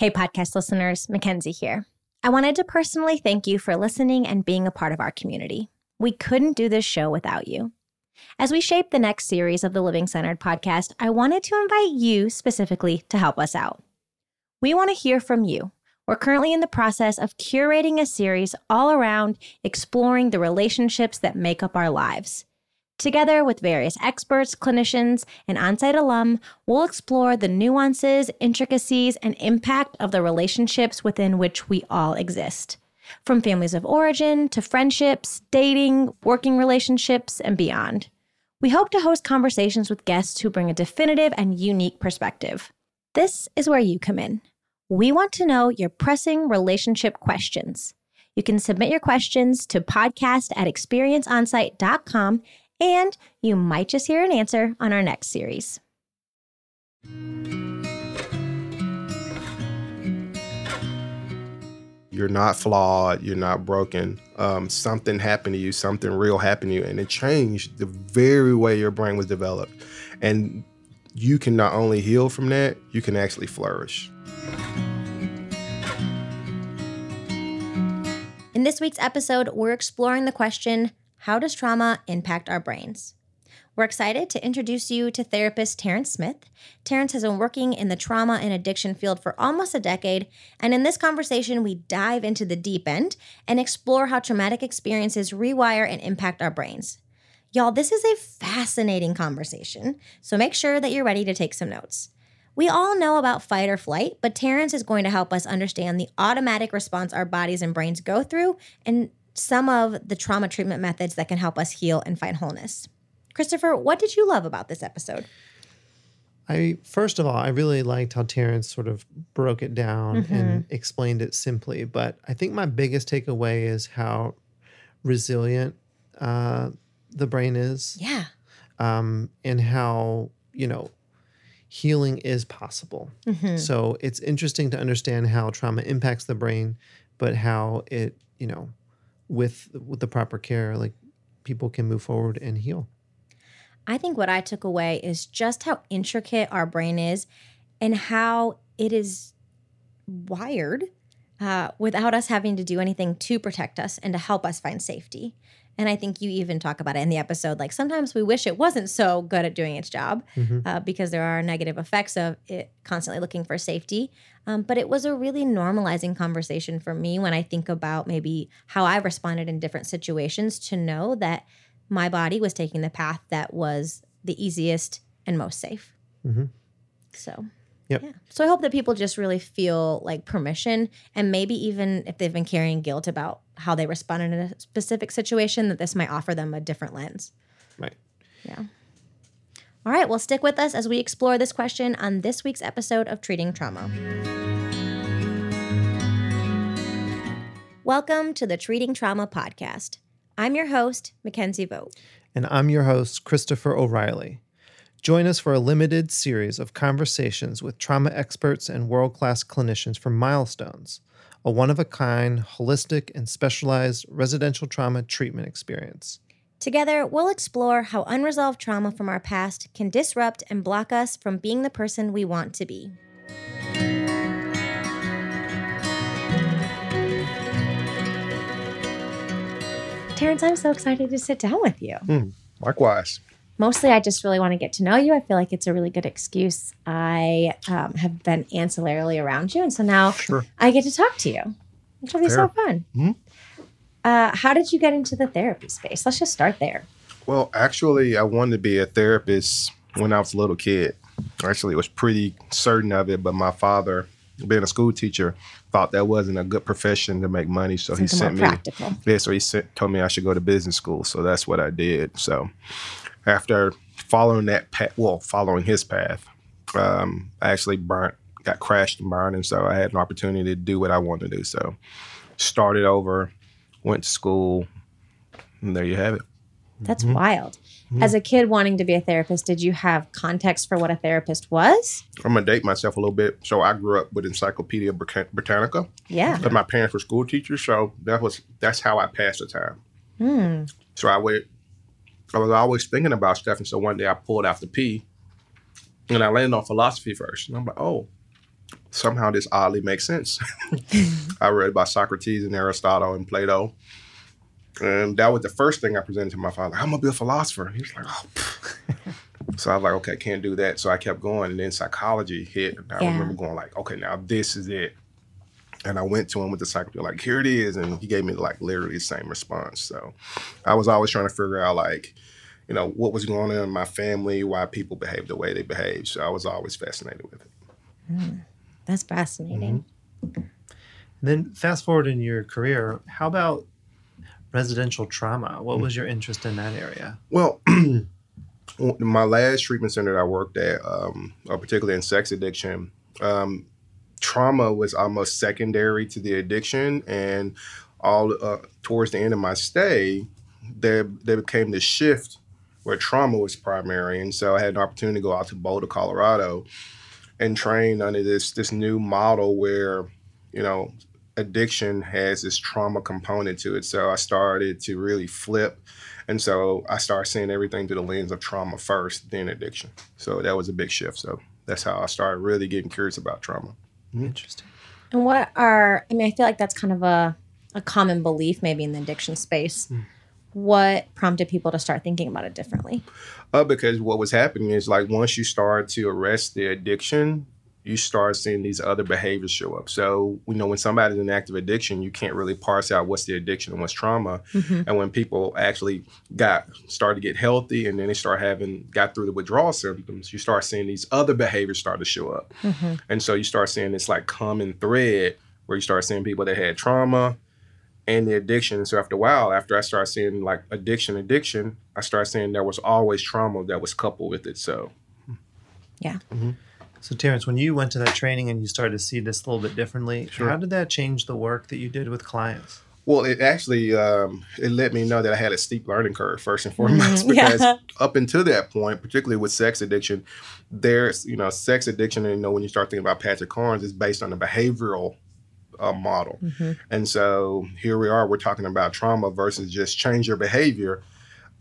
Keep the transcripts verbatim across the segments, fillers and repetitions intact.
Hey, podcast listeners, Mackenzie here. I wanted to personally thank you for listening and being a part of our community. We couldn't do this show without you. As we shape the next series of the Living Centered podcast, I wanted to invite you specifically to help us out. We want to hear from you. We're currently in the process of curating a series all around exploring the relationships that make up our lives. Together with various experts, clinicians, and Onsite alum, we'll explore the nuances, intricacies, and impact of the relationships within which we all exist, from families of origin to friendships, dating, working relationships, and beyond. We hope to host conversations with guests who bring a definitive and unique perspective. This is where you come in. We want to know your pressing relationship questions. You can submit your questions to podcast at experience onsite dot com. And you might just hear an answer on our next series. You're not flawed. You're not broken. Um, something happened to you. Something real happened to you. And it changed the very way your brain was developed. And you can not only heal from that, you can actually flourish. In this week's episode, we're exploring the question, how does trauma impact our brains? We're excited to introduce you to therapist Terence Smith. Terence has been working in the trauma and addiction field for almost a decade, and in this conversation, we dive into the deep end and explore how traumatic experiences rewire and impact our brains. Y'all, this is a fascinating conversation, so make sure that you're ready to take some notes. We all know about fight or flight, but Terence is going to help us understand the automatic response our bodies and brains go through and some of the trauma treatment methods that can help us heal and find wholeness. Christopher, what did you love about this episode? I first of all, I really liked how Terence sort of broke it down mm-hmm. and explained it simply. But I think my biggest takeaway is how resilient uh, the brain is. Yeah. Um, and how, you know, healing is possible. Mm-hmm. So it's interesting to understand how trauma impacts the brain, but how it, you know, With, with the proper care, like people can move forward and heal. I think what I took away is just how intricate our brain is and how it is wired uh, without us having to do anything to protect us and to help us find safety. And I think you even talk about it in the episode, like sometimes we wish it wasn't so good at doing its job mm-hmm. uh, because there are negative effects of it constantly looking for safety. Um, but it was a really normalizing conversation for me when I think about maybe how I responded in different situations to know that my body was taking the path that was the easiest and most safe. Mm-hmm. So, yep. yeah. So I hope that people just really feel like permission, and maybe even if they've been carrying guilt about how they responded in a specific situation, that this might offer them a different lens. Right. Yeah. All right, well, stick with us as we explore this question on this week's episode of Treating Trauma. Welcome to the Treating Trauma podcast. I'm your host, Mackenzie Vogt. And I'm your host, Christopher O'Reilly. Join us for a limited series of conversations with trauma experts and world-class clinicians from Milestones, a one-of-a-kind, holistic, and specialized residential trauma treatment experience. Together, we'll explore how unresolved trauma from our past can disrupt and block us from being the person we want to be. Terence, I'm so excited to sit down with you. Mm, likewise. Mostly, I just really want to get to know you. I feel like it's a really good excuse. I um, have been ancillarily around you, and so now sure. I get to talk to you, which will be Fair. so fun. Mm-hmm. Uh, how did you get into the therapy space? Let's just start there. Well, actually, I wanted to be a therapist when I was a little kid. Actually, I was pretty certain of it, but my father, being a school teacher, thought that wasn't a good profession to make money, so Something he sent more me. Practical. Yeah, so he sent, told me I should go to business school. So that's what I did. So after following that path, well, following his path, um, I actually burnt, got crashed and burned, and so I had an opportunity to do what I wanted to do. So started over. Went to school, and there you have it. That's mm-hmm. wild. Mm-hmm. As a kid wanting to be a therapist, did you have context for what a therapist was? I'm going to date myself a little bit. So I grew up with Encyclopedia Britannica. Yeah. But my parents were school teachers, so that was that's how I passed the time. Mm. So I, went, I was always thinking about stuff, and so one day I pulled out the P, and I landed on philosophy first. And I'm like, oh, somehow this oddly makes sense. I read about Socrates and Aristotle and Plato. And that was the first thing I presented to my father. I'm going to be a philosopher. He was like, oh. So I was like, okay, can't do that. So I kept going. And then psychology hit. And I yeah. remember going like, okay, now this is it. And I went to him with the psychology, like, here it is. And he gave me like literally the same response. So I was always trying to figure out like, you know, what was going on in my family, why people behave the way they behave. So I was always fascinated with it. Mm, that's fascinating. Mm-hmm. Then fast forward in your career, how about residential trauma? What was your interest in that area? Well, my last treatment center that I worked at, um, particularly in sex addiction, um, trauma was almost secondary to the addiction. And all uh, towards the end of my stay, there, there became this shift where trauma was primary. And so I had an opportunity to go out to Boulder, Colorado, and train under this this new model where, you know, addiction has this trauma component to it. So I started to really flip. And so I started seeing everything through the lens of trauma first, then addiction. So that was a big shift. So that's how I started really getting curious about trauma. Interesting. And what are, I mean, I feel like that's kind of a, a common belief maybe in the addiction space. Mm. What prompted people to start thinking about it differently? Uh, because what was happening is like once you start to arrest the addiction, you start seeing these other behaviors show up. So, you know, when somebody's in active addiction, you can't really parse out what's the addiction and what's trauma. Mm-hmm. And when people actually got started to get healthy and then they start having got through the withdrawal symptoms, you start seeing these other behaviors start to show up. Mm-hmm. And so you start seeing this like common thread where you start seeing people that had trauma and the addiction. And so after a while, after I started seeing like addiction, addiction, I started seeing there was always trauma that was coupled with it. So, yeah. Mm-hmm. So, Terence, when you went to that training and you started to see this a little bit differently, sure. How did that change the work that you did with clients? Well, it actually, um, it let me know that I had a steep learning curve, first and foremost, mm-hmm. because yeah. up until that point, particularly with sex addiction, there's, you know, sex addiction, and you know, when you start thinking about Patrick Carnes, it's based on a behavioral uh, model. Mm-hmm. And so here we are, we're talking about trauma versus just change your behavior.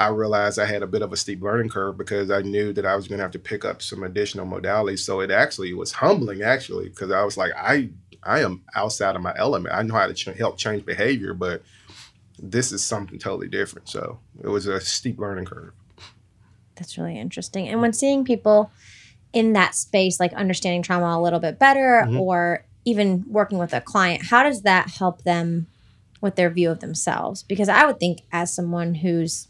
I realized I had a bit of a steep learning curve because I knew that I was going to have to pick up some additional modalities. So it actually was humbling, actually, because I was like, I I am outside of my element. I know how to ch- help change behavior, but this is something totally different. So it was a steep learning curve. That's really interesting. And when seeing people in that space, like understanding trauma a little bit better, mm-hmm. or even working with a client, how does that help them with their view of themselves? Because I would think as someone who's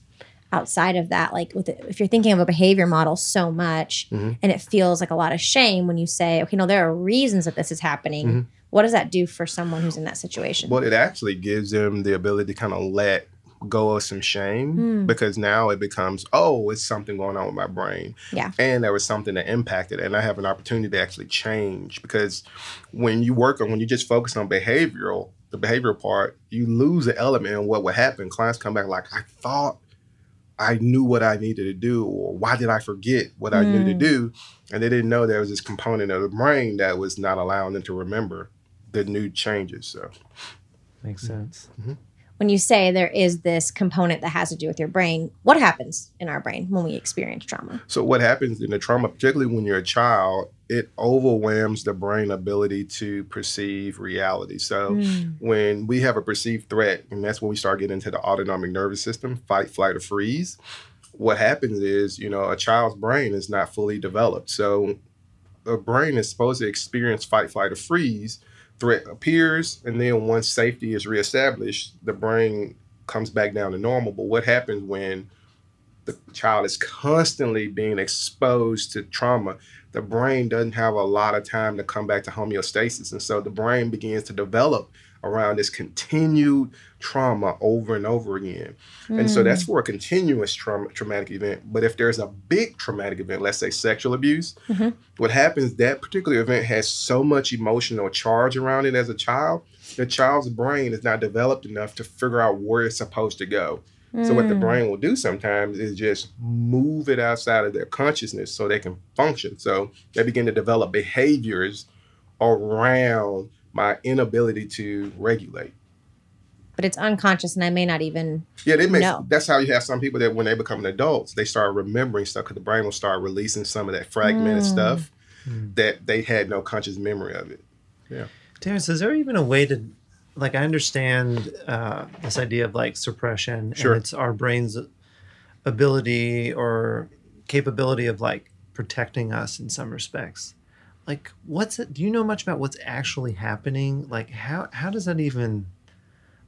outside of that, like with the, if you're thinking of a behavior model so much, mm-hmm. and it feels like a lot of shame when you say, okay, no, there are reasons that this is happening. Mm-hmm. What does that do for someone who's in that situation? Well, it actually gives them the ability to kind of let go of some shame, mm. because now it becomes, oh, it's something going on with my brain. Yeah. And there was something that impacted it. And I have an opportunity to actually change, because when you work on, when you just focus on behavioral, the behavioral part, you lose the element in what would happen. Clients come back like, I thought I knew what I needed to do, or why did I forget what I mm. knew to do? And they didn't know there was this component of the brain that was not allowing them to remember the new changes. So, makes sense. Mm-hmm. When you say there is this component that has to do with your brain, what happens in our brain when we experience trauma? So what happens in the trauma, particularly when you're a child, it overwhelms the brain ability to perceive reality. So mm. when we have a perceived threat, and that's when we start getting into the autonomic nervous system, fight, flight, or freeze, what happens is, you know, a child's brain is not fully developed. So a brain is supposed to experience fight, flight, or freeze. Threat appears, and then once safety is reestablished, the brain comes back down to normal. But what happens when the child is constantly being exposed to trauma? The brain doesn't have a lot of time to come back to homeostasis. And so the brain begins to develop around this continued trauma over and over again. Mm. And so that's for a continuous trauma, traumatic event. But if there's a big traumatic event, let's say sexual abuse, mm-hmm. what happens, that particular event has so much emotional charge around it as a child, the child's brain is not developed enough to figure out where it's supposed to go. Mm. So what the brain will do sometimes is just move it outside of their consciousness so they can function. So they begin to develop behaviors around my inability to regulate. But it's unconscious, and I may not even yeah, they may, know. That's how you have some people that when they become adults, they start remembering stuff because the brain will start releasing some of that fragmented mm. stuff. mm. that they had no conscious memory of it. Yeah. Terence, is there even a way to, like, I understand uh, this idea of like suppression, sure. and it's our brain's ability or capability of like protecting us in some respects. Like, what's it? Do you know much about what's actually happening? Like, how how does that even?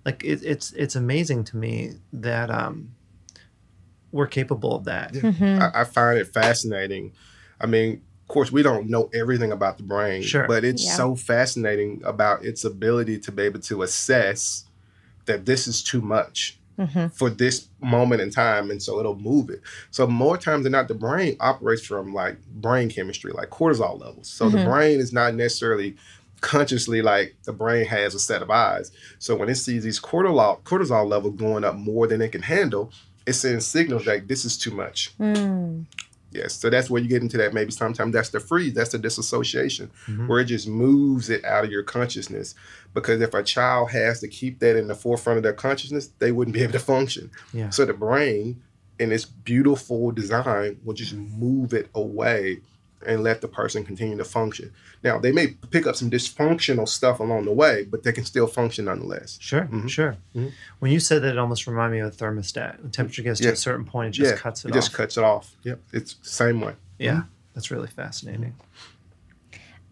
Like, it, it's it's amazing to me that um, we're capable of that. Mm-hmm. I, I find it fascinating. I mean, of course, we don't know everything about the brain, sure. but it's yeah. so fascinating about its ability to be able to assess that this is too much mm-hmm. for this moment in time, and so it'll move it. So more times than not, the brain operates from, like, brain chemistry, like cortisol levels. So mm-hmm. the brain is not necessarily... consciously, like, the brain has a set of eyes. So when it sees these cortisol cortisol levels going up more than it can handle, it sends signals like, this is too much. Mm. Yes, so that's where you get into that. Maybe sometimes that's the freeze, that's the disassociation, mm-hmm. where it just moves it out of your consciousness. Because if a child has to keep that in the forefront of their consciousness, they wouldn't be able to function. Yeah. So the brain, in its beautiful design, will just move it away and let the person continue to function. Now, they may pick up some dysfunctional stuff along the way, but they can still function nonetheless. Sure, mm-hmm. sure. Mm-hmm. When you said that, it almost reminded me of a thermostat. When temperature gets to yeah. a certain point, it just yeah. cuts it, it off. It just cuts it off. Yep, it's the same way. Yeah, mm-hmm. that's really fascinating.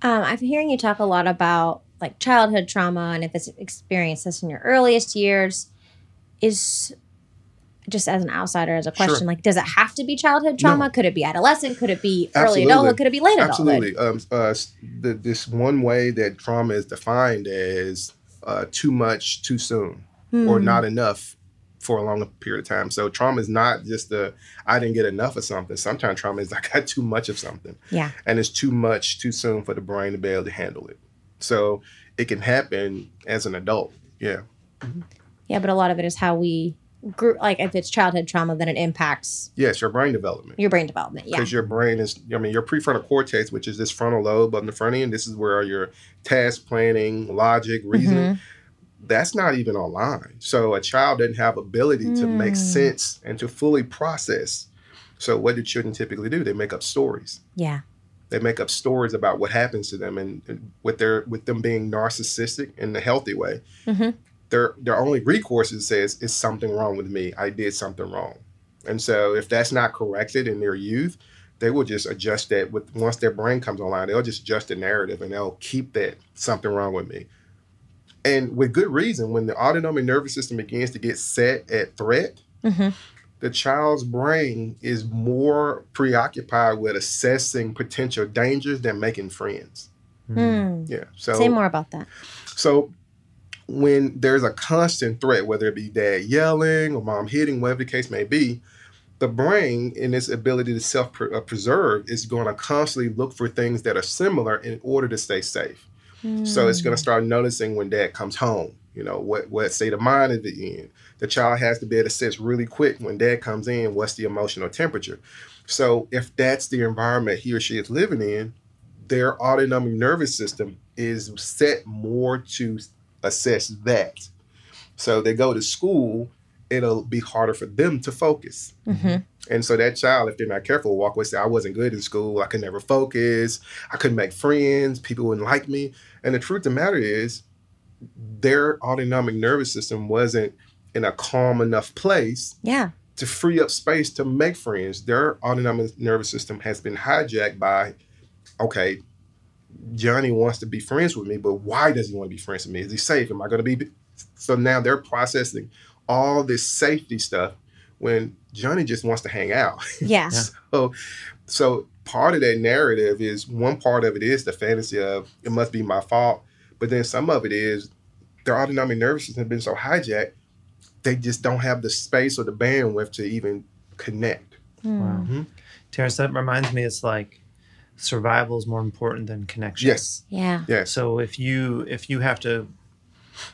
Um, I'm hearing you talk a lot about, like, childhood trauma, and if it's experienced this in your earliest years, is... just as an outsider, as a question, sure. like, does it have to be childhood trauma? No. Could it be adolescent? Could it be Absolutely. early adulthood? Could it be late Absolutely. adulthood? Absolutely. Um, uh, the, this one way that trauma is defined as uh, too much too soon mm. or not enough for a long period of time. So trauma is not just the, I didn't get enough of something. Sometimes trauma is, I got too much of something. Yeah. And it's too much too soon for the brain to be able to handle it. So it can happen as an adult. Yeah. Mm-hmm. Yeah, but a lot of it is how we... like, if it's childhood trauma, then it impacts... Yes, your brain development. Your brain development, yeah. Because your brain is... I mean, your prefrontal cortex, which is this frontal lobe on the front end, this is where your task planning, logic, reasoning, mm-hmm. that's not even online. So a child doesn't have ability mm. to make sense and to fully process. So what do children typically do? They make up stories. Yeah. They make up stories about what happens to them. And, and with their with them being narcissistic in a healthy way... Mm-hmm. Their their only recourse is says, it's something wrong with me. I did something wrong. And so if that's not corrected in their youth, they will just adjust that. With once their brain comes online, they'll just adjust the narrative and they'll keep that something wrong with me. And with good reason, when the autonomic nervous system begins to get set at threat, mm-hmm. the child's brain is more preoccupied with assessing potential dangers than making friends. Mm. Yeah. So say more about that. So... when there's a constant threat, whether it be dad yelling or mom hitting, whatever the case may be, the brain in its ability to self-preserve is going to constantly look for things that are similar in order to stay safe. Mm. So it's going to start noticing when dad comes home, you know, what, what state of mind is it in? The child has to be able to sense really quick when dad comes in, what's the emotional temperature? So if that's the environment he or she is living in, their autonomic nervous system is set more to assess that. So they go to school, it'll be harder for them to focus. Mm-hmm. And so that child, if they're not careful, will walk away and say, I wasn't good in school. I could never focus. I couldn't make friends. People wouldn't like me. And the truth of the matter is their autonomic nervous system wasn't in a calm enough place yeah. to free up space to make friends. Their autonomic nervous system has been hijacked by, okay, Johnny wants to be friends with me, but why does he want to be friends with me? Is he safe? Am I going to be? So now they're processing all this safety stuff when Johnny just wants to hang out. Yeah. yeah. So, so part of that narrative is, one part of it is the fantasy of it must be my fault. But then some of it is their autonomic nervous system has been so hijacked, they just don't have the space or the bandwidth to even connect. Mm. Wow. Mm-hmm. Terence, that reminds me, it's like, survival is more important than connection. Yes. Yeah. Yeah. So if you if you have to,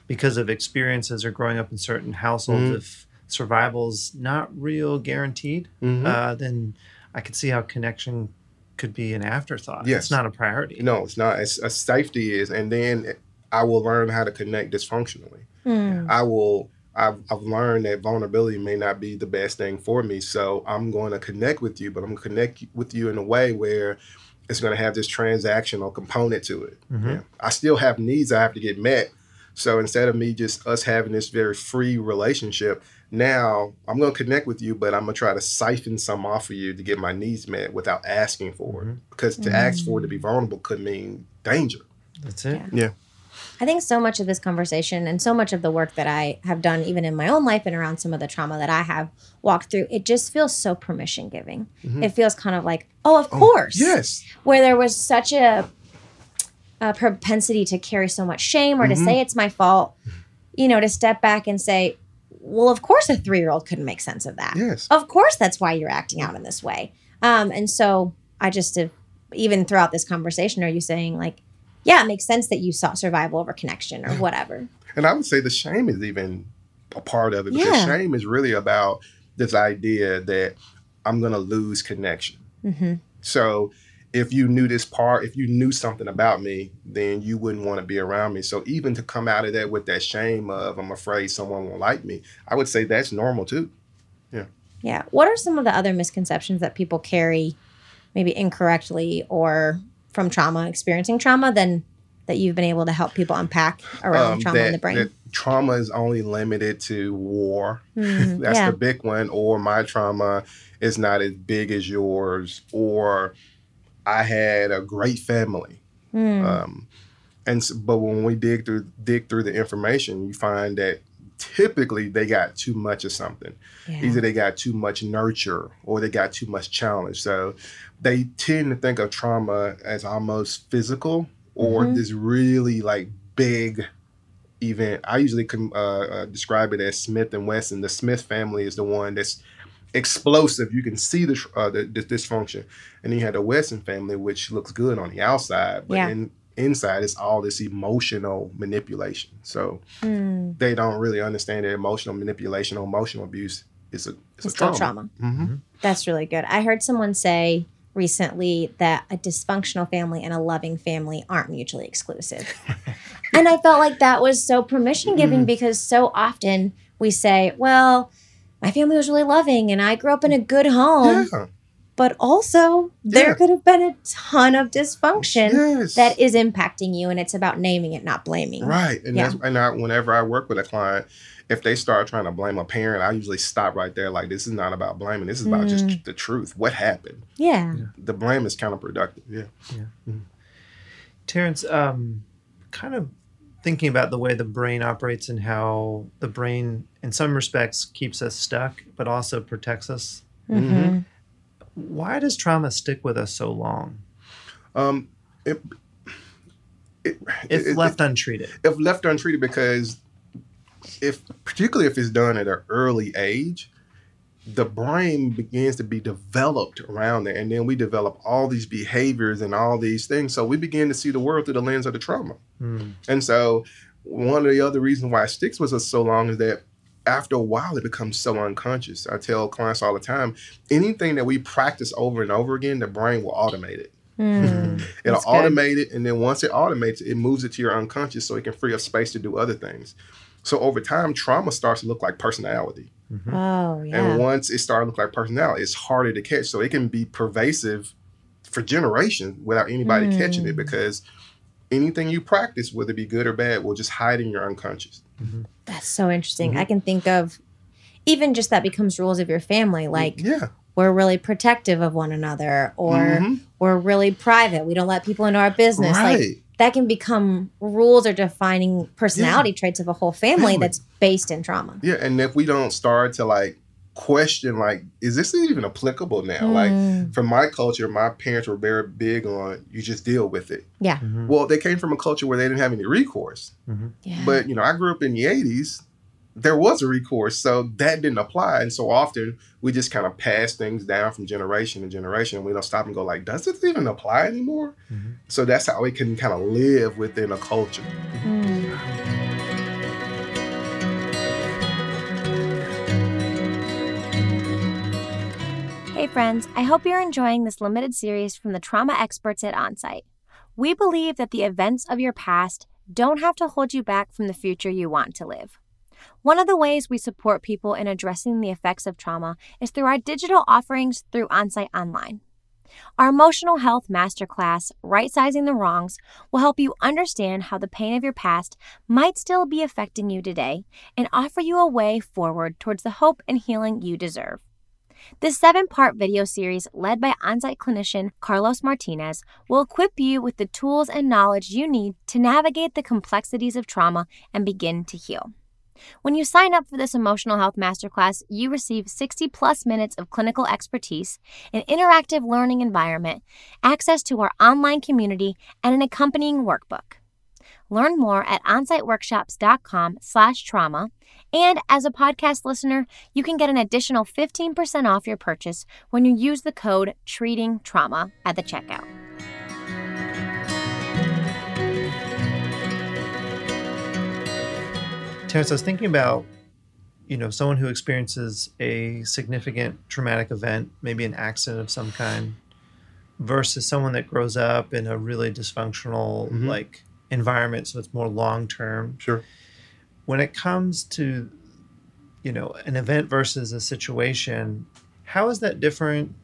because of experiences or growing up in certain households, mm-hmm. if survival's not real guaranteed, mm-hmm. uh, then I could see how connection could be an afterthought. Yes. It's not a priority. No, it's not. It's a safety is, and then I will learn how to connect dysfunctionally. Mm. I will. I've, I've learned that vulnerability may not be the best thing for me, so I'm going to connect with you, but I'm going to connect with you in a way where it's going to have this transactional component to it. Mm-hmm. Yeah. I still have needs I have to get met. So instead of me just us having this very free relationship, now I'm going to connect with you, but I'm going to try to siphon some off of you to get my needs met without asking for it. Mm-hmm. Because to mm-hmm. ask for it, to be vulnerable, could mean danger. That's it. Yeah. yeah. I think so much of this conversation and so much of the work that I have done, even in my own life and around some of the trauma that I have walked through, it just feels so permission giving. Mm-hmm. It feels kind of like, oh, of oh, course. Yes. Where there was such a, a propensity to carry so much shame or mm-hmm. to say it's my fault, you know, to step back and say, well, of course a three-year-old couldn't make sense of that. Yes. Of course that's why you're acting out in this way. Um, and so I just, have, even throughout this conversation, are you saying like, yeah, it makes sense that you sought survival over connection or whatever. And I would say the shame is even a part of it. Because yeah. shame is really about this idea that I'm going to lose connection. Mm-hmm. So if you knew this part, if you knew something about me, then you wouldn't want to be around me. So even to come out of that with that shame of, I'm afraid someone won't like me, I would say that's normal too. Yeah. Yeah. What are some of the other misconceptions that people carry, maybe incorrectly or from trauma, experiencing trauma, then that you've been able to help people unpack around um, trauma that, in the brain? That trauma is only limited to war. Mm, That's yeah. the big one. Or my trauma is not as big as yours. Or I had a great family. Mm. Um, and but when we dig through dig through the information, you find that typically they got too much of something. Yeah. Either they got too much nurture or they got too much challenge. So they tend to think of trauma as almost physical or mm-hmm. this really like big event. I usually com- uh, uh, describe it as Smith and Wesson. The Smith family is the one that's explosive. You can see the, uh, the, the dysfunction. And then you had the Wesson family, which looks good on the outside, but yeah. in inside it's all this emotional manipulation. So mm. they don't really understand that emotional manipulation or emotional abuse is a, it's it's a trauma. trauma. Mm-hmm. That's really good. I heard someone say recently that a dysfunctional family and a loving family aren't mutually exclusive. And I felt like that was so permission giving mm. because so often we say, well, my family was really loving and I grew up in a good home. Yeah. But also, there yeah. could have been a ton of dysfunction yes. that is impacting you, and it's about naming it, not blaming. Right. And, yeah. that's, and I, whenever I work with a client, if they start trying to blame a parent, I usually stop right there. Like, this is not about blaming. This is about mm. just the truth. What happened? Yeah. yeah. The blame is counterproductive. Yeah. yeah. Mm. Terence, um, kind of thinking about the way the brain operates and how the brain, in some respects, keeps us stuck, but also protects us. Mm-hmm. Why does trauma stick with us so long? Um, it, it, if it, left it, untreated. If left untreated, because if particularly if it's done at an early age, the brain begins to be developed around it. And then we develop all these behaviors and all these things. So we begin to see the world through the lens of the trauma. Mm. And so one of the other reasons why it sticks with us so long is that after a while, it becomes so unconscious. I tell clients all the time, anything that we practice over and over again, the brain will automate it. Mm, It'll automate good. it. And then once it automates it, it moves it to your unconscious so it can free up space to do other things. So over time, trauma starts to look like personality. Mm-hmm. Oh, yeah. And once it starts to look like personality, it's harder to catch. So it can be pervasive for generations without anybody mm. catching it, because anything you practice, whether it be good or bad, will just hide in your unconscious. Mm-hmm. That's so interesting. Mm-hmm. I can think of even just that becomes rules of your family. Like yeah. we're really protective of one another, or mm-hmm. we're really private. We don't let people into our business. Right. Like that can become rules or defining personality yeah. traits of a whole family, family that's based in trauma. Yeah. And if we don't start to like question, like, is this even applicable now? Mm. Like, from my culture, my parents were very big on, you just deal with it. Yeah. Mm-hmm. Well, they came from a culture where they didn't have any recourse. Mm-hmm. Yeah. But, you know, I grew up in the eighties. There was a recourse, so that didn't apply. And so often we just kind of pass things down from generation to generation. And we don't stop and go like, does this even apply anymore? Mm-hmm. So that's how we can kind of live within a culture. Mm. Hey friends, I hope you're enjoying this limited series from the trauma experts at Onsite. We believe that the events of your past don't have to hold you back from the future you want to live. One of the ways we support people in addressing the effects of trauma is through our digital offerings through Onsite Online. Our Emotional Health Masterclass, Right-Sizing the Wrongs, will help you understand how the pain of your past might still be affecting you today and offer you a way forward towards the hope and healing you deserve. This seven-part video series, led by Onsite clinician Carlos Martinez, will equip you with the tools and knowledge you need to navigate the complexities of trauma and begin to heal. When you sign up for this Emotional Health Masterclass, you receive sixty plus minutes of clinical expertise, an interactive learning environment, access to our online community, and an accompanying workbook. Learn more at onsite workshops dot com slash trauma. And as a podcast listener, you can get an additional fifteen percent off your purchase when you use the code Treating Trauma at the checkout. Terence, I was thinking about, you know, someone who experiences a significant traumatic event, maybe an accident of some kind, versus someone that grows up in a really dysfunctional, mm-hmm. like, environment, so it's more long-term. Sure. When it comes to, you know, an event versus a situation, how is that different?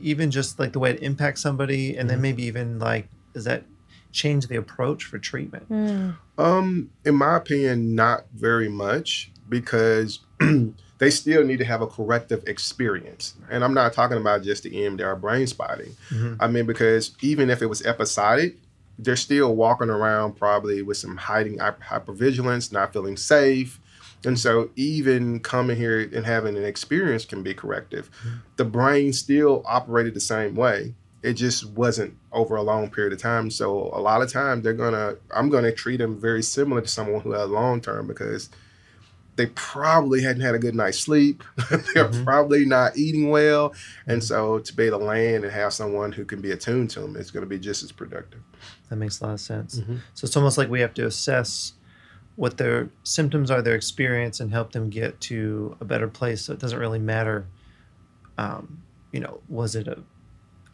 Even just like the way it impacts somebody, and mm-hmm. then maybe even like, does that change the approach for treatment? Mm. Um, in my opinion, not very much, because they still need to have a corrective experience. And I'm not talking about just the E M D R brain spotting. Mm-hmm. I mean, because even if it was episodic, they're still walking around probably with some hiding hypervigilance, not feeling safe. And so even coming here and having an experience can be corrective. Mm-hmm. The brain still operated the same way. It just wasn't over a long period of time. So a lot of times they're going to, I'm going to treat them very similar to someone who had long term, because they probably hadn't had a good night's sleep. They're mm-hmm. probably not eating well. Mm-hmm. And so to be able to land and have someone who can be attuned to them, it's going to be just as productive. That makes a lot of sense. Mm-hmm. So it's almost like we have to assess what their symptoms are, their experience, and help them get to a better place. So it doesn't really matter, um, you know, was it a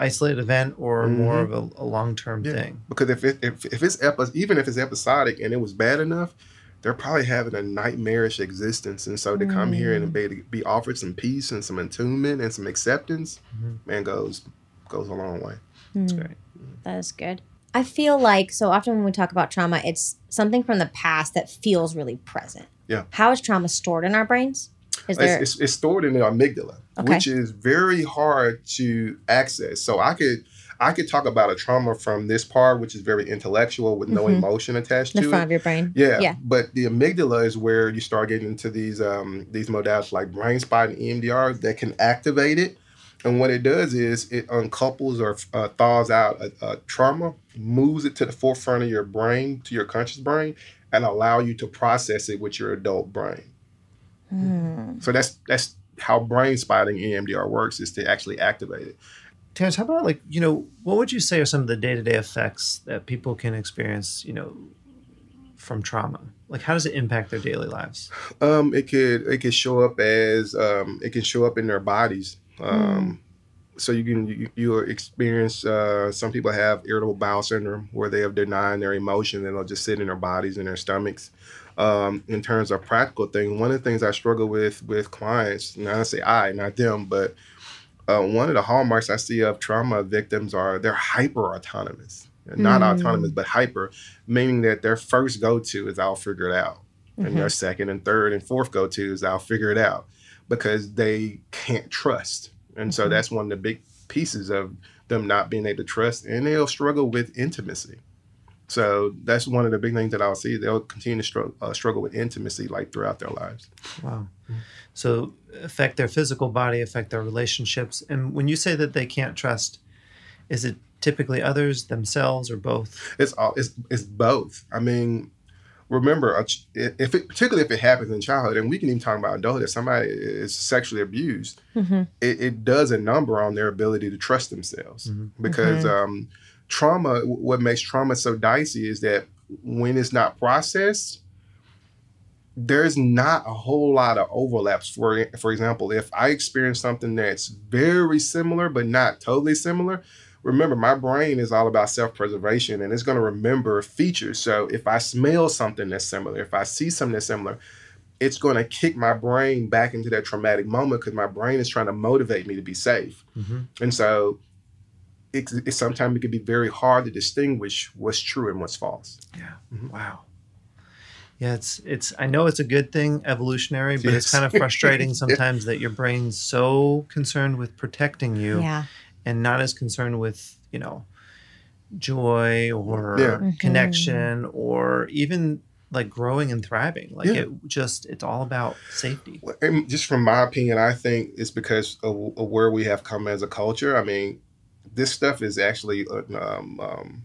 isolated event or mm-hmm. more of a, a long-term yeah. thing? Because if it, if, if it's epi- even if it's episodic and it was bad enough, they're probably having a nightmarish existence. And so to mm-hmm. come here and be, be offered some peace and some attunement and some acceptance, mm-hmm. man, goes goes a long way. Mm-hmm. That's great. That is good. I feel like, so often when we talk about trauma, it's something from the past that feels really present. Yeah. How is trauma stored in our brains? Is there... it's, it's, it's stored in the amygdala, okay. which is very hard to access. So I could... I could talk about a trauma from this part, which is very intellectual with no mm-hmm. emotion attached the to it. The front of your brain. Yeah. yeah. But the amygdala is where you start getting into these um, these modalities like brain spotting, E M D R, that can activate it. And what it does is it uncouples or uh, thaws out a, a trauma, moves it to the forefront of your brain, to your conscious brain, and allow you to process it with your adult brain. Mm. So that's that's how brain spotting E M D R works, is to actually activate it. Terence, how about, like, you know, what would you say are some of the day-to-day effects that people can experience, you know, from trauma? Like, how does it impact their daily lives? Um, it could it could show up as um, it can show up in their bodies. Um, mm. So you can you, you experience uh, some people have irritable bowel syndrome, where they have denying their emotion and they'll just sit in their bodies and their stomachs. Um, in terms of practical thing, one of the things I struggle with with clients, and I say I, not them, but Uh, one of the hallmarks I see of trauma victims are they're hyper-autonomous. They're not mm. autonomous, but hyper, meaning that their first go-to is I'll figure it out. Mm-hmm. And their second and third and fourth go-to is I'll figure it out, because they can't trust. And mm-hmm. so that's one of the big pieces of them not being able to trust. And they'll struggle with intimacy. So that's one of the big things that I'll see. They'll continue to struggle, uh, struggle with intimacy like throughout their lives. Wow. So affect their physical body, affect their relationships. And when you say that they can't trust, is it typically others, themselves, or both? It's all, it's, it's both. I mean, remember, if it, particularly if it happens in childhood, and we can even talk about adulthood, if somebody is sexually abused, mm-hmm. it, it does a number on their ability to trust themselves. Mm-hmm. Because mm-hmm. Um, trauma, what makes trauma so dicey is that when it's not processed, there's not a whole lot of overlaps. For for example, if I experience something that's very similar but not totally similar, remember, my brain is all about self-preservation, and it's going to remember features. So if I smell something that's similar, if I see something that's similar, it's going to kick my brain back into that traumatic moment, because my brain is trying to motivate me to be safe. Mm-hmm. And so it, it sometimes it can be very hard to distinguish what's true and what's false. Yeah. Mm-hmm. Wow. Yeah, it's it's. I know it's a good thing, evolutionary, but yes. It's kind of frustrating sometimes yeah. that your brain's so concerned with protecting you, yeah. and not as concerned with, you know, joy or yeah. mm-hmm. connection or even like growing and thriving. Like yeah. it just, it's all about safety. Well, and just from my opinion, I think it's because of, of where we have come as a culture. I mean, this stuff is actually um, um,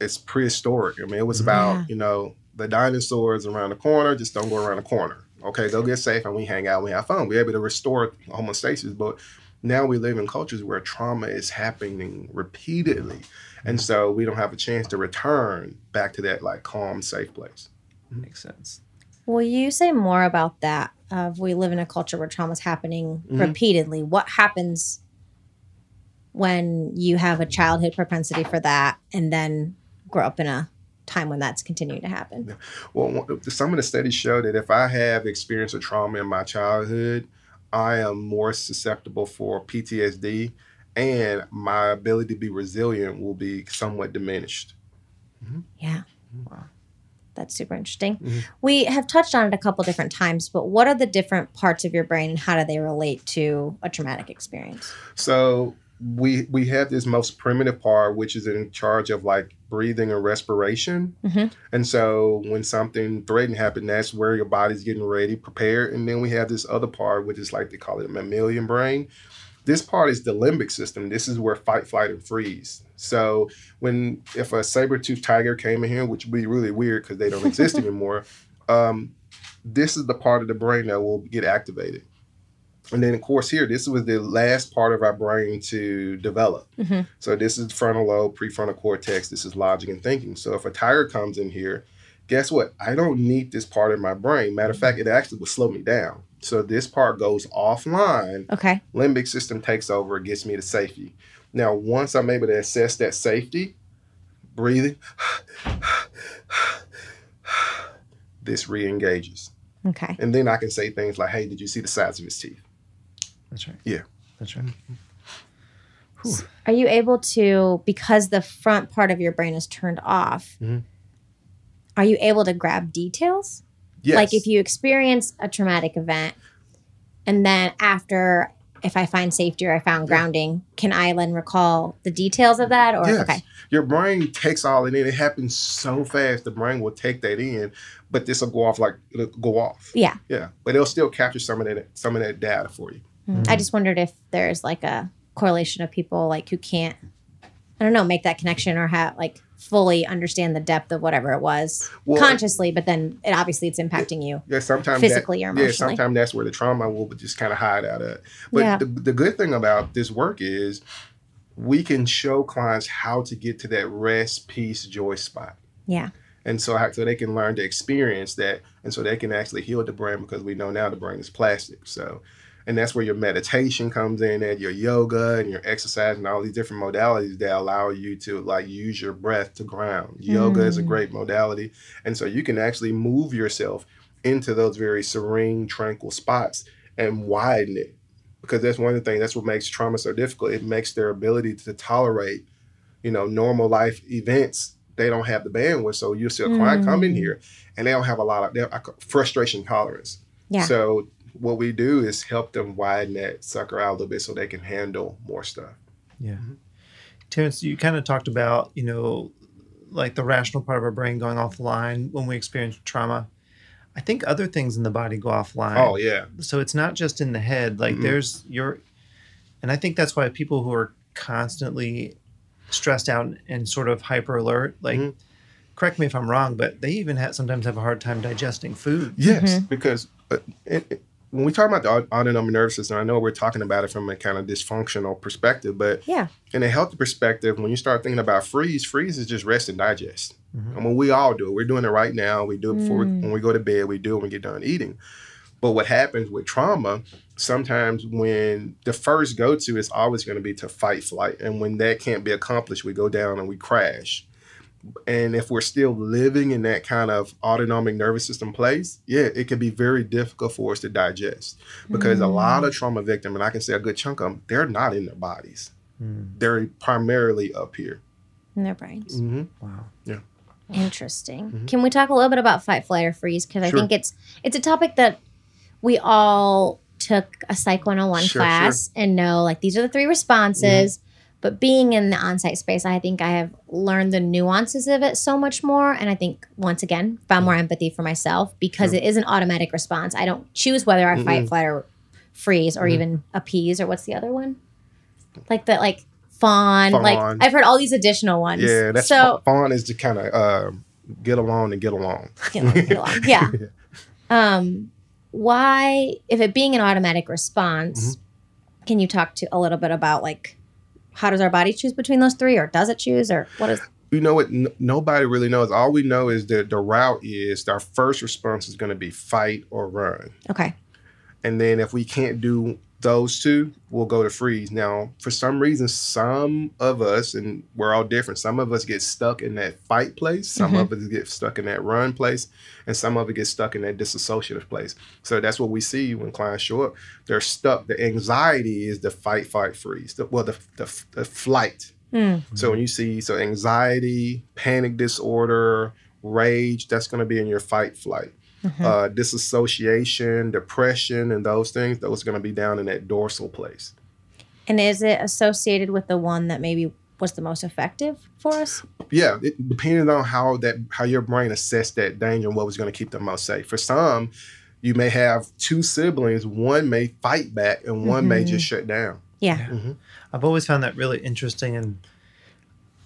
it's prehistoric. I mean, it was about yeah. you know. The dinosaurs around the corner, just don't go around the corner. Okay, they'll get safe and we hang out, we have fun. We're able to restore homeostasis, but now we live in cultures where trauma is happening repeatedly. And so we don't have a chance to return back to that like calm, safe place. Makes sense. Will you say more about that? Of we live in a culture where trauma is happening mm-hmm. repeatedly. What happens when you have a childhood propensity for that and then grow up in a time when that's continuing to happen? Well, some of the studies show that if I have experienced a trauma in my childhood, I am more susceptible for P T S D and my ability to be resilient will be somewhat diminished. Mm-hmm. Yeah. Wow. That's super interesting. Mm-hmm. We have touched on it a couple different times, but what are the different parts of your brain and how do they relate to a traumatic experience? So we we have this most primitive part, which is in charge of like breathing and respiration. Mm-hmm. And so when something threatening happened, that's where your body's getting ready, prepared. And then we have this other part, which is like they call it a mammalian brain. This part is the limbic system. This is where fight, flight, and freeze. So when if a saber-toothed tiger came in here, which would be really weird because they don't exist anymore, um, this is the part of the brain that will get activated. And then, of course, here, this was the last part of our brain to develop. Mm-hmm. So this is frontal lobe, prefrontal cortex. This is logic and thinking. So if a tiger comes in here, guess what? I don't need this part of my brain. Matter of fact, it actually will slow me down. So this part goes offline. Okay. Limbic system takes over. It gets me to safety. Now, once I'm able to assess that safety, breathing, this re-engages. Okay. And then I can say things like, hey, did you see the size of his teeth? That's right. Yeah. That's right. Whew. Are you able to, because the front part of your brain is turned off, mm-hmm. are you able to grab details? Yes. Like if you experience a traumatic event and then after, if I find safety or I found grounding, yeah. can I then recall the details of that? Or yes. Okay. Your brain takes all it in. It happens so fast. The brain will take that in, but this will go off like it'll go off. Yeah. Yeah. But it'll still capture some of that some of that data for you. Mm-hmm. I just wondered if there's like a correlation of people like who can't, I don't know, make that connection or have like fully understand the depth of whatever it was well, consciously, but then it obviously it's impacting you yeah, sometimes physically that, or emotionally. Yeah, sometimes that's where the trauma will just kind of hide out of. But yeah. the, the good thing about this work is we can show clients how to get to that rest, peace, joy spot. Yeah. And so, how, so they can learn to experience that. And so they can actually heal the brain because we know now the brain is plastic. So, and that's where your meditation comes in and your yoga and your exercise and all these different modalities that allow you to like use your breath to ground. Mm. Yoga is a great modality. And so you can actually move yourself into those very serene, tranquil spots and widen it. Because that's one of the things, that's what makes trauma so difficult. It makes their ability to tolerate, you know, normal life events. They don't have the bandwidth. So you'll see a client mm. come in here and they don't have a lot of they have frustration tolerance. Yeah. So what we do is help them widen that sucker out a little bit so they can handle more stuff. Yeah. Mm-hmm. Terence, you kind of talked about, you know, like the rational part of our brain going offline when we experience trauma. I think other things in the body go offline. Oh, yeah. So it's not just in the head. Like mm-hmm. there's your, and I think that's why people who are constantly stressed out and sort of hyper alert, like, mm-hmm. correct me if I'm wrong, but they even have, sometimes have a hard time digesting food. Yes, mm-hmm. because uh, it, it, when we talk about the autonomic nervous system, I know we're talking about it from a kind of dysfunctional perspective, but yeah. in a healthy perspective, when you start thinking about freeze, freeze is just rest and digest. Mm-hmm. And when we all do it, we're doing it right now. We do it before mm. we, when we go to bed, we do it when we get done eating. But what happens with trauma, sometimes when the first go-to is always going to be to fight, flight. And when that can't be accomplished, we go down and we crash. And if we're still living in that kind of autonomic nervous system place, yeah, it can be very difficult for us to digest. Because mm. a lot of trauma victims, and I can say a good chunk of them, they're not in their bodies. Mm. They're primarily up here. In their brains. Mm-hmm. Wow. Yeah. Interesting. Mm-hmm. Can we talk a little bit about fight, flight, or freeze? Because I sure. think it's it's a topic that we all took a Psych one oh one sure, class sure. and know, like, these are the three responses. Mm-hmm. But being in the on-site space, I think I have learned the nuances of it so much more. And I think, once again, found more empathy for myself because sure. it is an automatic response. I don't choose whether I mm-hmm. fight, flight, or freeze or mm-hmm. even appease or what's the other one? Like that, like fawn. fawn. Like I've heard all these additional ones. Yeah, that's so, fawn is to kind of uh, get along and get along. Get along, get along. Yeah. yeah. Um, why, if it being an automatic response, mm-hmm. can you talk to a little bit about like, how does our body choose between those three, or does it choose, or what is? You know what? N- nobody really knows. All we know is that the route is our first response is going to be fight or run. Okay. And then if we can't do those two, we'll go to freeze. Now, for some reason, some of us, and we're all different, some of us get stuck in that fight place. Some mm-hmm. of us get stuck in that run place. And some of us get stuck in that dissociative place. So that's what we see when clients show up. They're stuck. The anxiety is the fight, fight, freeze. The, well, the, the, the flight. Mm-hmm. So when you see, so anxiety, panic disorder, rage, that's going to be in your fight, flight. Mm-hmm. Uh, disassociation, depression, and those things, those are going to be down in that dorsal place. And is it associated with the one that maybe was the most effective for us? Yeah, it, depending on how that how your brain assessed that danger and what was going to keep them most safe. For some, you may have two siblings. One may fight back and one mm-hmm. may just shut down. Yeah. yeah. Mm-hmm. I've always found that really interesting, and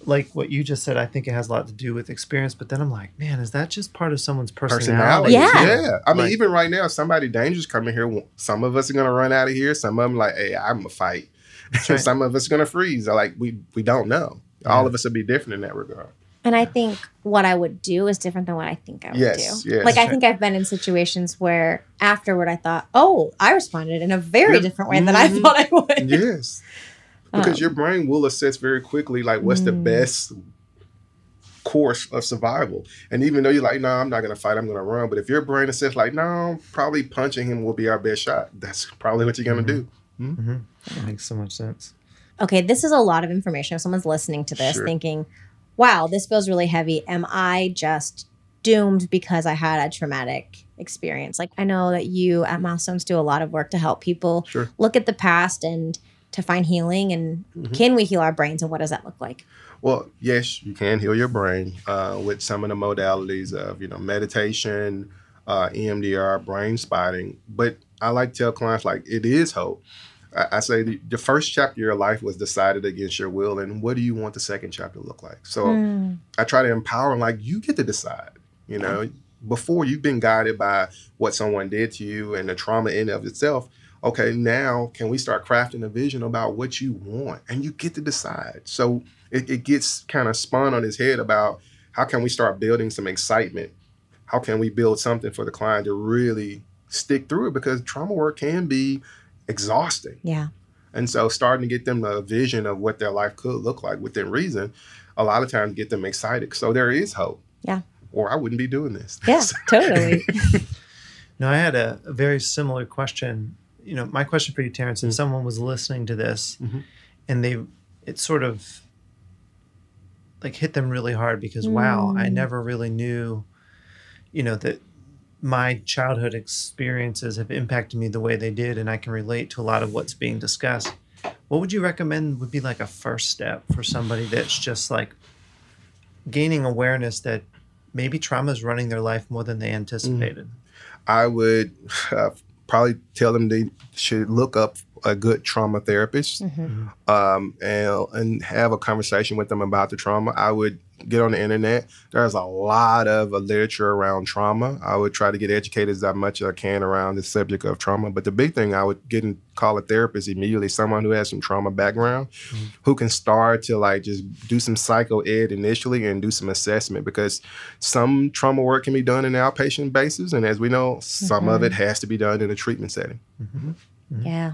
like what you just said, I think it has a lot to do with experience. But then I'm like, man, is that just part of someone's personality? personality. Yeah. yeah. I mean, like, even right now, if somebody dangerous coming here, some of us are going to run out of here. Some of them like, hey, I'm going to fight. Right. Some of us are going to freeze. Like, we, we don't know. Yeah. All of us will be different in that regard. And I think what I would do is different than what I think I would yes, do. Yes. Like, I think I've been in situations where afterward I thought, oh, I responded in a very yeah. different way mm-hmm. than I thought I would. Yes. Because your brain will assess very quickly, like, what's mm. the best course of survival. And even though you're like, no, nah, I'm not going to fight, I'm going to run. But if your brain assess, like, no, probably punching him will be our best shot. That's probably what you're going to mm-hmm. do. Mm-hmm. Mm-hmm. That makes so much sense. Okay, this is a lot of information. If someone's listening to this sure. thinking, wow, this feels really heavy. Am I just doomed because I had a traumatic experience? Like, I know that you at Milestones do a lot of work to help people sure. look at the past and to find healing, and mm-hmm. can we heal our brains, and what does that look like? Well, yes, you can heal your brain uh, with some of the modalities of, you know, meditation, uh, E M D R, brain spotting. But I like to tell clients, like, it is hope. I, I say the, the first chapter of your life was decided against your will, and what do you want the second chapter to look like? So mm. I try to empower them, like, you get to decide, you know. Yeah. Before, you've been guided by what someone did to you and the trauma in and of itself. Okay, now can we start crafting a vision about what you want? And you get to decide. So it, it gets kind of spun on his head about how can we start building some excitement? How can we build something for the client to really stick through it? Because trauma work can be exhausting. Yeah. And so starting to get them a vision of what their life could look like within reason, a lot of times get them excited. So there is hope. Yeah. Or I wouldn't be doing this. Yeah, totally. No, I had a, a very similar question. You know, my question for you, Terence, if someone was listening to this mm-hmm. and they, it sort of like hit them really hard because, mm. wow, I never really knew, you know, that my childhood experiences have impacted me the way they did. And I can relate to a lot of what's being discussed. What would you recommend would be like a first step for somebody that's just like gaining awareness that maybe trauma is running their life more than they anticipated? Mm. I would... Uh, probably tell them they should look up a good trauma therapist mm-hmm. um, and and have a conversation with them about the trauma. I would get on the internet. There's a lot of uh, literature around trauma. I would try to get educated as much as I can around the subject of trauma. But the big thing, I would get and call a therapist immediately, someone who has some trauma background, mm-hmm. who can start to like just do some psycho-ed initially and do some assessment, because some trauma work can be done in an outpatient basis. And as we know, some mm-hmm. of it has to be done in a treatment setting. Mm-hmm. Mm-hmm. Yeah.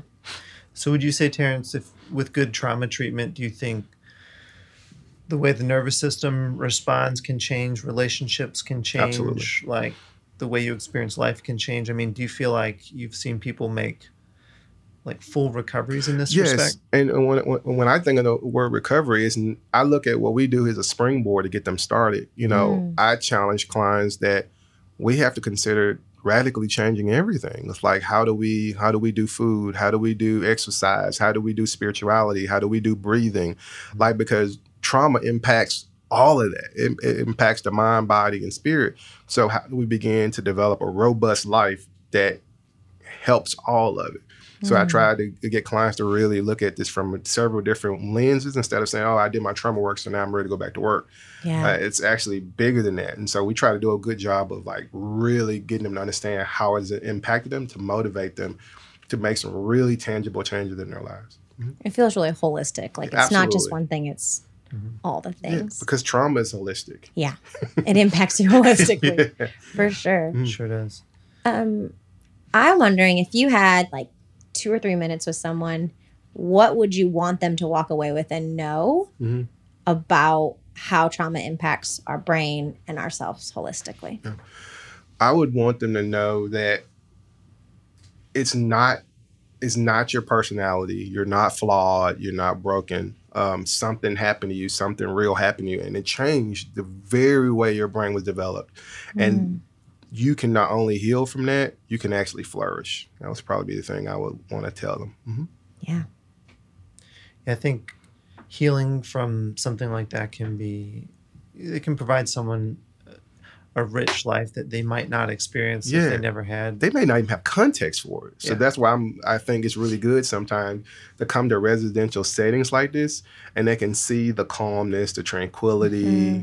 So would you say, Terence, if with good trauma treatment, do you think the way the nervous system responds can change, relationships can change, Absolutely. Like the way you experience life can change? I mean, do you feel like you've seen people make like full recoveries in this yes. respect? Yes, and when, when I think of the word recovery, is I look at what we do as a springboard to get them started. You know, mm. I challenge clients that we have to consider radically changing everything. It's like, how do we how do we do food? How do we do exercise? How do we do spirituality? How do we do breathing? Like, because trauma impacts all of that. It, it impacts the mind, body, and spirit. So how do we begin to develop a robust life that helps all of it? So mm. I try to get clients to really look at this from several different lenses instead of saying, oh, I did my trauma work, so now I'm ready to go back to work. Yeah. Uh, it's actually bigger than that. And so we try to do a good job of like really getting them to understand how has it impacted them, to motivate them to make some really tangible changes in their lives. Mm-hmm. It feels really holistic. Like, yeah, it's absolutely not just one thing. It's all the things. Yeah, because trauma is holistic. Yeah. It impacts you holistically. Yeah. For sure. Mm. Sure does. Um, I'm wondering if you had like two or three minutes with someone, what would you want them to walk away with and know mm-hmm. about how trauma impacts our brain and ourselves holistically? Yeah. I would want them to know that it's not, it's not your personality. You're not flawed. You're not broken. Um, something happened to you, something real happened to you, and it changed the very way your brain was developed. Mm. And you can not only heal from that, you can actually flourish. That was probably the thing I would want to tell them. Mm-hmm. Yeah. I think healing from something like that can be, it can provide someone a rich life that they might not experience yeah. if they never had. They may not even have context for it. So yeah. that's why I'm, I think it's really good sometimes to come to residential settings like this and they can see the calmness, the tranquility, mm-hmm.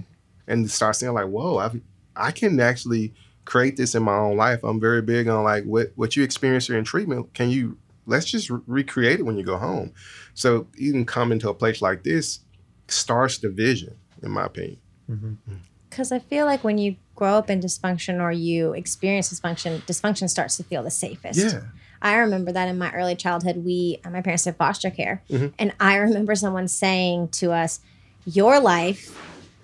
and start seeing like, whoa, I've, I can actually create this in my own life. I'm very big on like what, what you experience here in treatment, can you, let's just re- recreate it when you go home. So even coming to a place like this starts the vision, in my opinion. Mm-hmm. Because I feel like when you grow up in dysfunction or you experience dysfunction, dysfunction starts to feel the safest. Yeah. I remember that in my early childhood, we, my parents did foster care. Mm-hmm. And I remember someone saying to us, your life,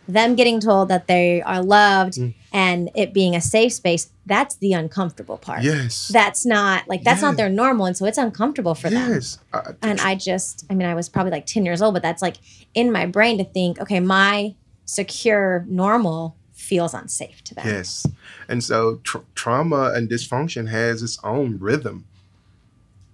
them getting told that they are loved mm. and it being a safe space, that's the uncomfortable part. Yes. That's not like, that's yes. not their normal. And so it's uncomfortable for yes. them. I, and I just, I mean, I was probably like ten years old, but that's like in my brain to think, okay, my secure normal feels unsafe to them. Yes. And so tr- trauma and dysfunction has its own rhythm.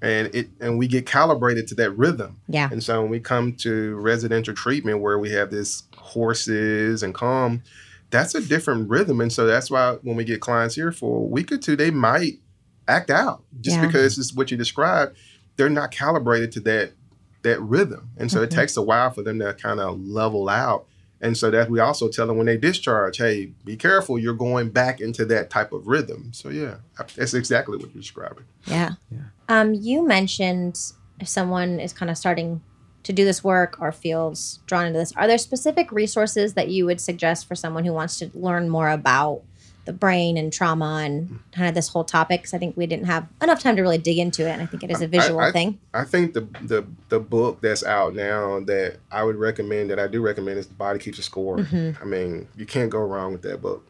And it and we get calibrated to that rhythm. Yeah. And so when we come to residential treatment where we have this horses and calm, that's a different rhythm. And so that's why when we get clients here for a week or two, they might act out just yeah. because it's what you described. They're not calibrated to that that rhythm. And so mm-hmm. it takes a while for them to kind of level out. And so that we also tell them when they discharge, hey, be careful, you're going back into that type of rhythm. So yeah, that's exactly what you're describing. Yeah. yeah. Um, you mentioned if someone is kind of starting to do this work or feels drawn into this, are there specific resources that you would suggest for someone who wants to learn more about the brain and trauma and kind of this whole topic? Because I think we didn't have enough time to really dig into it. And I think it is a visual I, I, thing. I think the, the the book that's out now that I would recommend, that I do recommend, is The Body Keeps the Score. Mm-hmm. I mean, you can't go wrong with that book.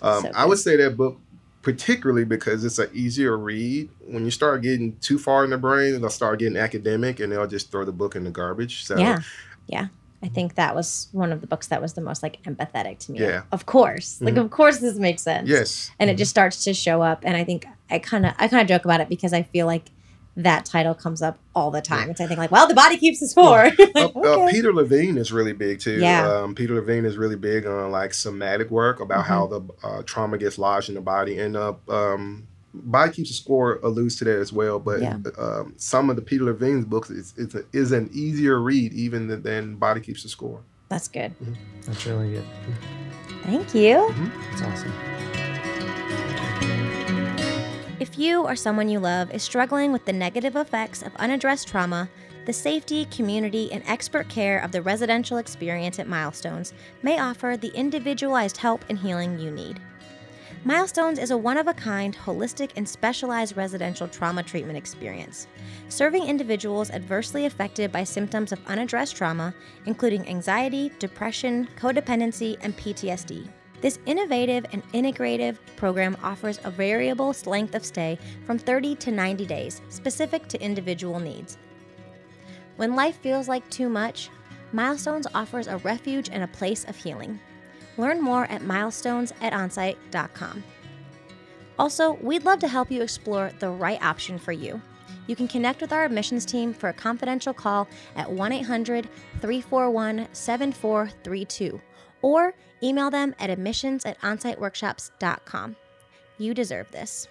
Um, so I would say that book particularly because it's an easier read. When you start getting too far in the brain, they'll start getting academic and they'll just throw the book in the garbage. So Yeah, yeah. I think that was one of the books that was the most like empathetic to me. Yeah. Of course. Like, mm-hmm. of course this makes sense. Yes. And mm-hmm. it just starts to show up. And I think I kind of I kind of joke about it because I feel like that title comes up all the time. It's, I think, like, well, the body keeps the score. Yeah. Like, uh, okay. uh, Peter Levine is really big, too. Yeah. Um, Peter Levine is really big on, like, somatic work about mm-hmm. how the uh, trauma gets lodged in the body. And uh, um, Body Keeps the Score alludes to that as well. But yeah. um, some of the Peter Levine's books is, is, a, is an easier read even than, than Body Keeps the Score. That's good. Mm-hmm. That's really good. Thank you. Mm-hmm. That's awesome. If you or someone you love is struggling with the negative effects of unaddressed trauma, the safety, community, and expert care of the residential experience at Milestones may offer the individualized help and healing you need. Milestones is a one-of-a-kind, holistic, and specialized residential trauma treatment experience, serving individuals adversely affected by symptoms of unaddressed trauma, including anxiety, depression, codependency, and P T S D. This innovative and integrative program offers a variable length of stay from thirty to ninety days, specific to individual needs. When life feels like too much, Milestones offers a refuge and a place of healing. Learn more at milestones at onsite dot com. Also, we'd love to help you explore the right option for you. You can connect with our admissions team for a confidential call at one eight hundred, three four one, seven four three two or email them at admissions at onsite workshops dot com. You deserve this.